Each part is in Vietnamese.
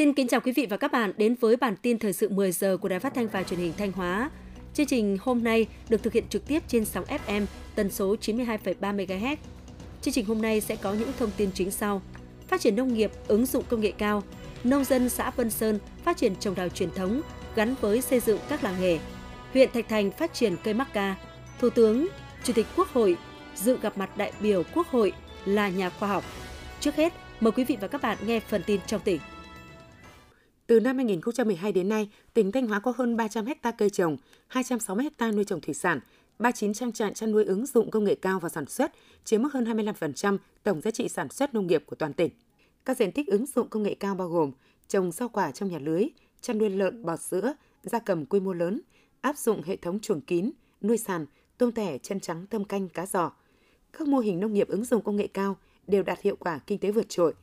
Xin kính chào quý vị và các bạn đến với bản tin thời sự 10 giờ của Đài Phát Thanh và Truyền hình Thanh Hóa. Chương trình hôm nay được thực hiện trực tiếp trên sóng FM tần số 92,3 MHz. Chương trình hôm nay sẽ có những thông tin chính sau: phát triển nông nghiệp ứng dụng công nghệ cao, nông dân xã Vân Sơn phát triển trồng đào truyền thống gắn với xây dựng các làng nghề, huyện Thạch Thành phát triển cây mắc ca, Thủ tướng, Chủ tịch Quốc hội dự gặp mặt đại biểu Quốc hội là nhà khoa học. Trước hết, mời quý vị và các bạn nghe phần tin trong tỉnh. Từ năm 2012 đến nay, tỉnh Thanh Hóa có hơn 300 ha cây trồng, 260 ha nuôi trồng thủy sản, 39 trang trại chăn nuôi ứng dụng công nghệ cao vào sản xuất, chiếm mức hơn 25% tổng giá trị sản xuất nông nghiệp của toàn tỉnh. Các diện tích ứng dụng công nghệ cao bao gồm trồng rau quả trong nhà lưới, chăn nuôi lợn, bò sữa, gia cầm quy mô lớn, áp dụng hệ thống chuồng kín, nuôi sàn, tôm tẻ, chân trắng, tôm canh, cá giò. Các mô hình nông nghiệp ứng dụng công nghệ cao đều đạt hiệu quả kinh tế vượt trội,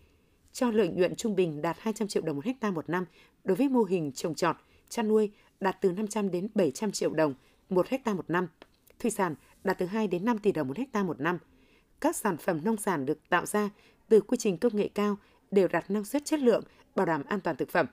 cho lợi nhuận trung bình đạt 200 triệu đồng một hectare một năm đối với mô hình trồng trọt, chăn nuôi đạt từ 500 đến 700 triệu đồng một hectare một năm, thủy sản đạt từ 2 đến 5 tỷ đồng một hectare một năm. Các sản phẩm nông sản được tạo ra từ quy trình công nghệ cao đều đạt năng suất chất lượng, bảo đảm an toàn thực phẩm.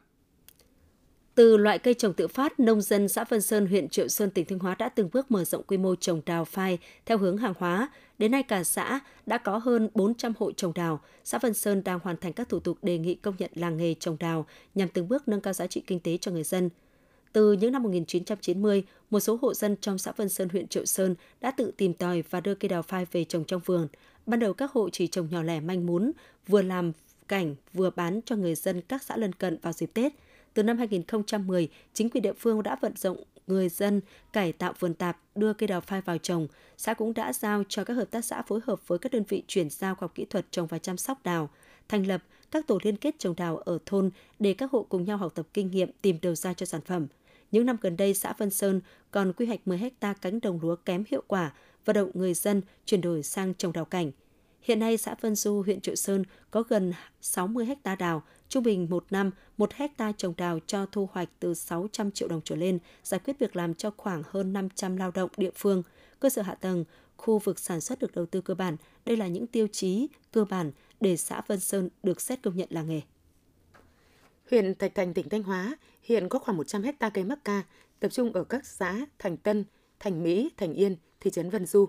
Từ loại cây trồng tự phát, nông dân xã Vân Sơn, huyện Triệu Sơn, tỉnh Thanh Hóa đã từng bước mở rộng quy mô trồng đào phai theo hướng hàng hóa. Đến nay, cả xã đã có hơn 400 hộ trồng đào. Xã Vân Sơn đang hoàn thành các thủ tục đề nghị công nhận làng nghề trồng đào nhằm từng bước nâng cao giá trị kinh tế cho người dân. Từ những năm 1990, một số hộ dân trong xã Vân Sơn, huyện Triệu Sơn đã tự tìm tòi và đưa cây đào phai về trồng trong vườn. Ban đầu, các hộ chỉ trồng nhỏ lẻ manh mún, vừa làm cảnh vừa bán cho người dân các xã lân cận vào dịp Tết. Từ năm 2010, chính quyền địa phương đã vận động người dân cải tạo vườn tạp, đưa cây đào phai vào trồng. Xã cũng đã giao cho các hợp tác xã phối hợp với các đơn vị chuyển giao khoa học kỹ thuật trồng và chăm sóc đào, thành lập các tổ liên kết trồng đào ở thôn để các hộ cùng nhau học tập kinh nghiệm, tìm đầu ra cho sản phẩm. Những năm gần đây, xã Vân Sơn còn quy hoạch 10 ha cánh đồng lúa kém hiệu quả, vận động người dân chuyển đổi sang trồng đào cảnh. Hiện nay, xã Vân Du, huyện Triệu Sơn có gần 60 ha đào, trung bình một năm, 1 ha trồng đào cho thu hoạch từ 600 triệu đồng trở lên, giải quyết việc làm cho khoảng hơn 500 lao động địa phương. Cơ sở hạ tầng, khu vực sản xuất được đầu tư cơ bản, đây là những tiêu chí cơ bản để xã Vân Sơn được xét công nhận làng nghề. Huyện Thạch Thành, tỉnh Thanh Hóa hiện có khoảng 100 ha cây mắc ca, tập trung ở các xã Thành Tân, Thành Mỹ, Thành Yên, thị trấn Vân Du.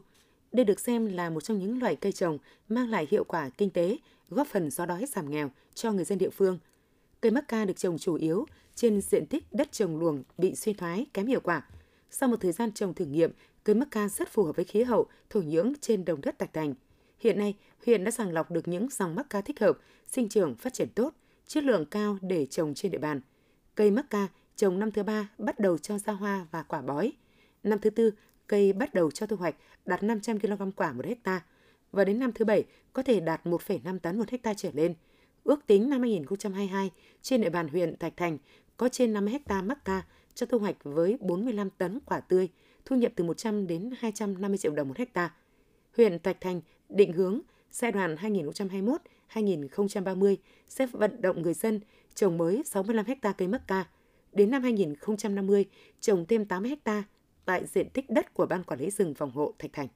Đây được xem là một trong những loại cây trồng mang lại hiệu quả kinh tế, góp phần xóa đói giảm nghèo cho người dân địa phương. Cây mắc ca được trồng chủ yếu trên diện tích đất trồng luồng bị suy thoái, kém hiệu quả. Sau một thời gian trồng thử nghiệm, cây mắc ca rất phù hợp với khí hậu, thổ nhưỡng trên đồng đất Thạch Thành. Hiện nay, huyện đã sàng lọc được những dòng mắc ca thích hợp, sinh trưởng phát triển tốt, chất lượng cao để trồng trên địa bàn. Cây mắc ca trồng năm thứ 3 bắt đầu cho ra hoa và quả bói. Năm thứ 4, cây bắt đầu cho thu hoạch đạt 500 kg quả 1 ha và đến năm thứ 7 có thể đạt 1,5 tấn 1 ha trở lên. Ước tính năm 2022, trên địa bàn huyện Thạch Thành có trên 5 ha mắc ca cho thu hoạch với 45 tấn quả tươi, thu nhập từ 100 đến 250 triệu đồng 1 ha. Huyện Thạch Thành định hướng giai đoạn 2021-2030 sẽ vận động người dân trồng mới 65 ha cây mắc ca. Đến năm 2050, trồng thêm 80 ha tại diện tích đất của Ban Quản lý rừng phòng hộ Thạch Thành.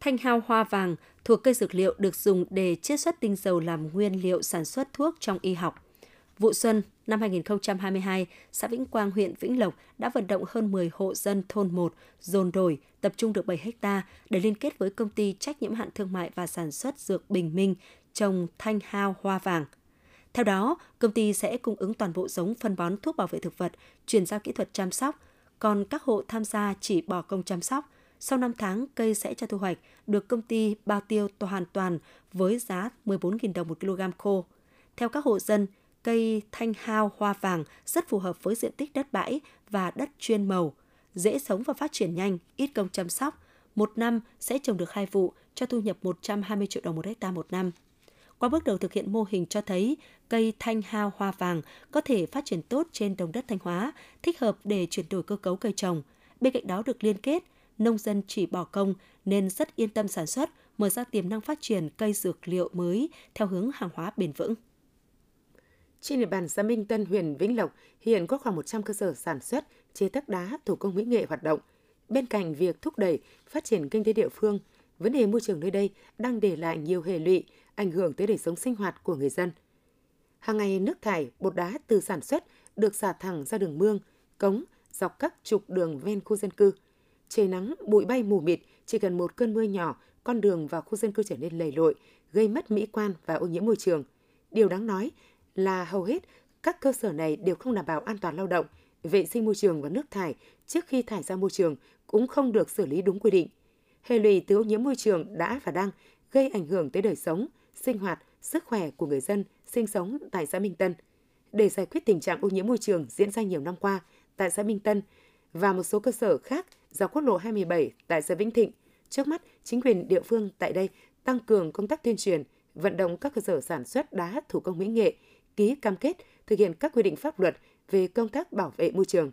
Thanh hao hoa vàng thuộc cây dược liệu được dùng để chiết xuất tinh dầu làm nguyên liệu sản xuất thuốc trong y học. Vụ xuân năm 2022, xã Vĩnh Quang, huyện Vĩnh Lộc đã vận động hơn 10 hộ dân thôn 1 dồn đổi tập trung được 7 ha để liên kết với công ty trách nhiệm hạn thương mại và sản xuất dược Bình Minh trồng thanh hao hoa vàng. Theo đó, công ty sẽ cung ứng toàn bộ giống phân bón thuốc bảo vệ thực vật, chuyển giao kỹ thuật chăm sóc, còn các hộ tham gia chỉ bỏ công chăm sóc. Sau 5 tháng, cây sẽ cho thu hoạch, được công ty bao tiêu hoàn toàn với giá 14.000 đồng một kg khô. Theo các hộ dân, cây thanh hao hoa vàng rất phù hợp với diện tích đất bãi và đất chuyên màu, dễ sống và phát triển nhanh, ít công chăm sóc. Một năm sẽ trồng được 2 vụ, cho thu nhập 120 triệu đồng một hectare một năm. Qua bước đầu thực hiện mô hình cho thấy, cây thanh hao hoa vàng có thể phát triển tốt trên đồng đất Thanh Hóa, thích hợp để chuyển đổi cơ cấu cây trồng. Bên cạnh đó được liên kết, nông dân chỉ bỏ công nên rất yên tâm sản xuất, mở ra tiềm năng phát triển cây dược liệu mới theo hướng hàng hóa bền vững. Trên địa bàn xã Minh Tân, huyện Vĩnh Lộc, hiện có khoảng 100 cơ sở sản xuất, chế tác đá, thủ công mỹ nghệ hoạt động. Bên cạnh việc thúc đẩy phát triển kinh tế địa phương, vấn đề môi trường nơi đây đang để lại nhiều hệ lụy, ảnh hưởng tới đời sống sinh hoạt của người dân. Hàng ngày nước thải, bột đá từ sản xuất được xả thẳng ra đường mương, cống, dọc các trục đường ven khu dân cư. Trời nắng, bụi bay mù mịt, chỉ cần một cơn mưa nhỏ, con đường vào khu dân cư trở nên lầy lội, gây mất mỹ quan và ô nhiễm môi trường. Điều đáng nói là hầu hết các cơ sở này đều không đảm bảo an toàn lao động, vệ sinh môi trường và nước thải trước khi thải ra môi trường cũng không được xử lý đúng quy định. Hệ lụy từ ô nhiễm môi trường đã và đang gây ảnh hưởng tới đời sống, sinh hoạt, sức khỏe của người dân sinh sống tại xã Minh Tân. Để giải quyết tình trạng ô nhiễm môi trường diễn ra nhiều năm qua tại xã Minh Tân và một số cơ sở khác dọc quốc lộ 27 tại xã Vĩnh Thịnh, trước mắt chính quyền địa phương tại đây tăng cường công tác tuyên truyền, vận động các cơ sở sản xuất đá thủ công mỹ nghệ ký cam kết thực hiện các quy định pháp luật về công tác bảo vệ môi trường.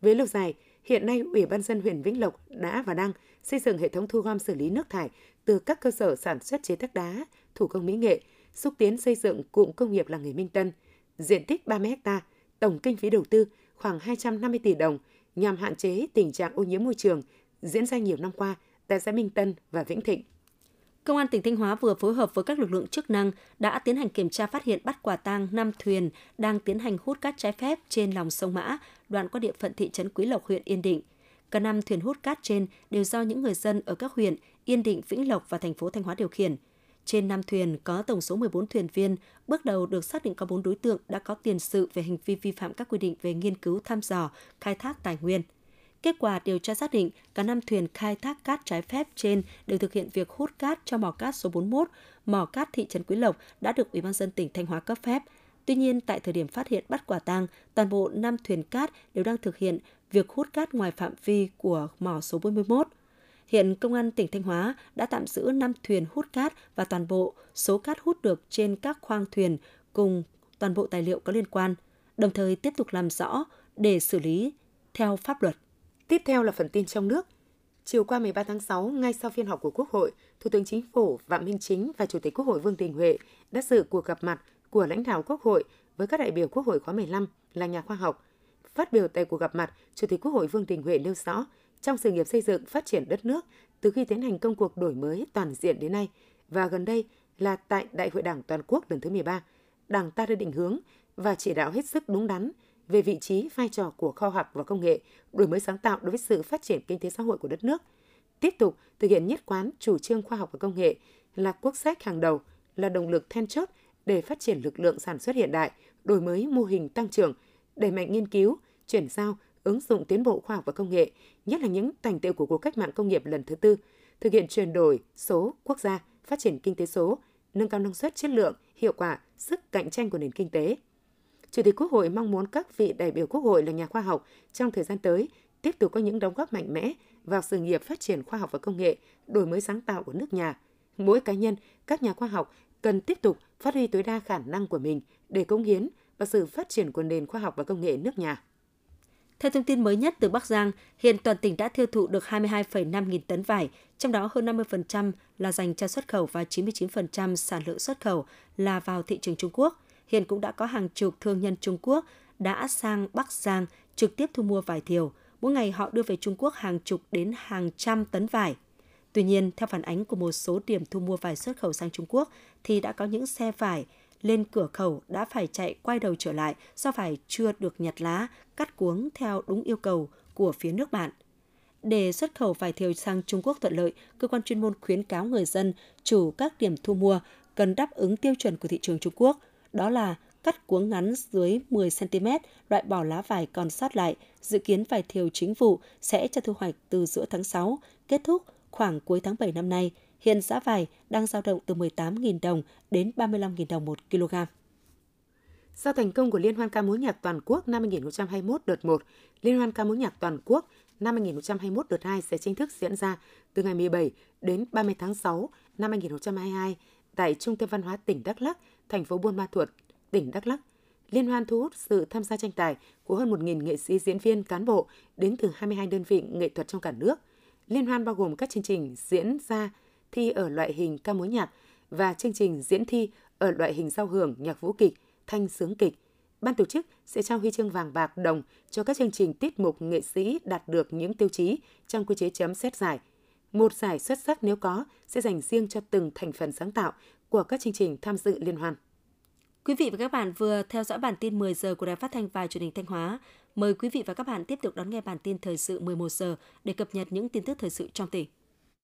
Về lâu dài, hiện nay Ủy ban nhân dân huyện Vĩnh Lộc đã và đang xây dựng hệ thống thu gom xử lý nước thải từ các cơ sở sản xuất chế tác đá, thủ công mỹ nghệ, xúc tiến xây dựng cụm công nghiệp làng nghề Minh Tân, diện tích 30 ha, tổng kinh phí đầu tư khoảng 250 tỷ đồng nhằm hạn chế tình trạng ô nhiễm môi trường diễn ra nhiều năm qua tại xã Minh Tân và Vĩnh Thịnh. Công an tỉnh Thanh Hóa vừa phối hợp với các lực lượng chức năng đã tiến hành kiểm tra, phát hiện, bắt quả tang 5 thuyền đang tiến hành hút cát trái phép trên lòng sông Mã, đoạn qua địa phận thị trấn Quý Lộc, huyện Yên Định. Cả 5 thuyền hút cát trên đều do những người dân ở các huyện Yên Định, Vĩnh Lộc và thành phố Thanh Hóa điều khiển. Trên 5 thuyền có tổng số 14 thuyền viên, bước đầu được xác định có 4 đối tượng đã có tiền sự về hành vi vi phạm các quy định về nghiên cứu, thăm dò, khai thác tài nguyên. Kết quả điều tra xác định, cả 5 thuyền khai thác cát trái phép trên đều thực hiện việc hút cát cho mỏ cát số 41, mỏ cát thị trấn Quý Lộc đã được Ủy ban nhân dân tỉnh Thanh Hóa cấp phép. Tuy nhiên, tại thời điểm phát hiện bắt quả tang, toàn bộ 5 thuyền cát đều đang thực hiện việc hút cát ngoài phạm vi của mỏ số 41. Hiện Công an tỉnh Thanh Hóa đã tạm giữ 5 thuyền hút cát và toàn bộ số cát hút được trên các khoang thuyền cùng toàn bộ tài liệu có liên quan, đồng thời tiếp tục làm rõ để xử lý theo pháp luật. Tiếp theo là phần tin trong nước. Chiều qua 13 tháng 6, ngay sau phiên họp của Quốc hội, Thủ tướng Chính phủ Phạm Minh Chính và Chủ tịch Quốc hội Vương Đình Huệ đã dự cuộc gặp mặt của lãnh đạo Quốc hội với các đại biểu Quốc hội khóa 15 là nhà khoa học. Phát biểu tại cuộc gặp mặt, Chủ tịch Quốc hội Vương Đình Huệ nêu rõ, trong sự nghiệp xây dựng phát triển đất nước, từ khi tiến hành công cuộc đổi mới toàn diện đến nay và gần đây là tại Đại hội Đảng toàn quốc lần thứ 13, Đảng ta đã định hướng và chỉ đạo hết sức đúng đắn về vị trí, vai trò của khoa học và công nghệ, đổi mới sáng tạo đối với sự phát triển kinh tế xã hội của đất nước. Tiếp tục thực hiện nhất quán chủ trương khoa học và công nghệ là quốc sách hàng đầu, là động lực then chốt để phát triển lực lượng sản xuất hiện đại, đổi mới mô hình tăng trưởng, đẩy mạnh nghiên cứu, chuyển giao, ứng dụng tiến bộ khoa học và công nghệ, nhất là những thành tựu của cuộc cách mạng công nghiệp lần thứ tư, thực hiện chuyển đổi số quốc gia, phát triển kinh tế số, nâng cao năng suất, chất lượng, hiệu quả, sức cạnh tranh của nền kinh tế. Chủ tịch Quốc hội mong muốn các vị đại biểu Quốc hội là nhà khoa học trong thời gian tới tiếp tục có những đóng góp mạnh mẽ vào sự nghiệp phát triển khoa học và công nghệ, đổi mới sáng tạo của nước nhà. Mỗi cá nhân, các nhà khoa học cần tiếp tục phát huy tối đa khả năng của mình để cống hiến vào sự phát triển của nền khoa học và công nghệ nước nhà. Theo thông tin mới nhất từ Bắc Giang, hiện toàn tỉnh đã tiêu thụ được 22,5 nghìn tấn vải, trong đó hơn 50% là dành cho xuất khẩu và 99% sản lượng xuất khẩu là vào thị trường Trung Quốc. Hiện cũng đã có hàng chục thương nhân Trung Quốc đã sang Bắc Giang trực tiếp thu mua vải thiều. Mỗi ngày họ đưa về Trung Quốc hàng chục đến hàng trăm tấn vải. Tuy nhiên, theo phản ánh của một số điểm thu mua vải xuất khẩu sang Trung Quốc, thì đã có những xe vải lên cửa khẩu đã phải chạy quay đầu trở lại do vải chưa được nhặt lá, cắt cuống theo đúng yêu cầu của phía nước bạn. Để xuất khẩu vải thiều sang Trung Quốc thuận lợi, cơ quan chuyên môn khuyến cáo người dân chủ các điểm thu mua cần đáp ứng tiêu chuẩn của thị trường Trung Quốc. Đó là cắt cuống ngắn dưới 10cm, loại bỏ lá vải còn sót lại, dự kiến vải thiều chính vụ sẽ cho thu hoạch từ giữa tháng 6, kết thúc khoảng cuối tháng 7 năm nay. Hiện giá vải đang dao động từ 18.000 đồng đến 35.000 đồng 1 kg. Sau thành công của Liên hoan ca mối nhạc toàn quốc năm 2021 đợt 1, Liên hoan ca mối nhạc toàn quốc năm 2021 đợt 2 sẽ chính thức diễn ra từ ngày 17 đến 30 tháng 6 năm 2022 tại Trung tâm Văn hóa tỉnh Đắk Lắc, thành phố Buôn Ma Thuột, tỉnh Đắk Lắc. Liên hoan thu hút sự tham gia tranh tài của hơn 1.000 nghệ sĩ, diễn viên, cán bộ đến từ 22 đơn vị nghệ thuật trong cả nước. Liên hoan bao gồm các chương trình diễn ra thi ở loại hình ca mối nhạc và chương trình diễn thi ở loại hình giao hưởng, nhạc vũ kịch, thanh sướng kịch. Ban tổ chức sẽ trao huy chương vàng, bạc, đồng cho các chương trình, tiết mục, nghệ sĩ đạt được những tiêu chí trong quy chế chấm xét giải. Một giải xuất sắc nếu có sẽ dành riêng cho từng thành phần sáng tạo của các chương trình tham dự liên hoan. Quý vị và các bạn vừa theo dõi bản tin 10 giờ của Đài Phát Thanh và Truyền hình Thanh Hóa. Mời quý vị và các bạn tiếp tục đón nghe bản tin thời sự 11 giờ để cập nhật những tin tức thời sự trong tỉnh.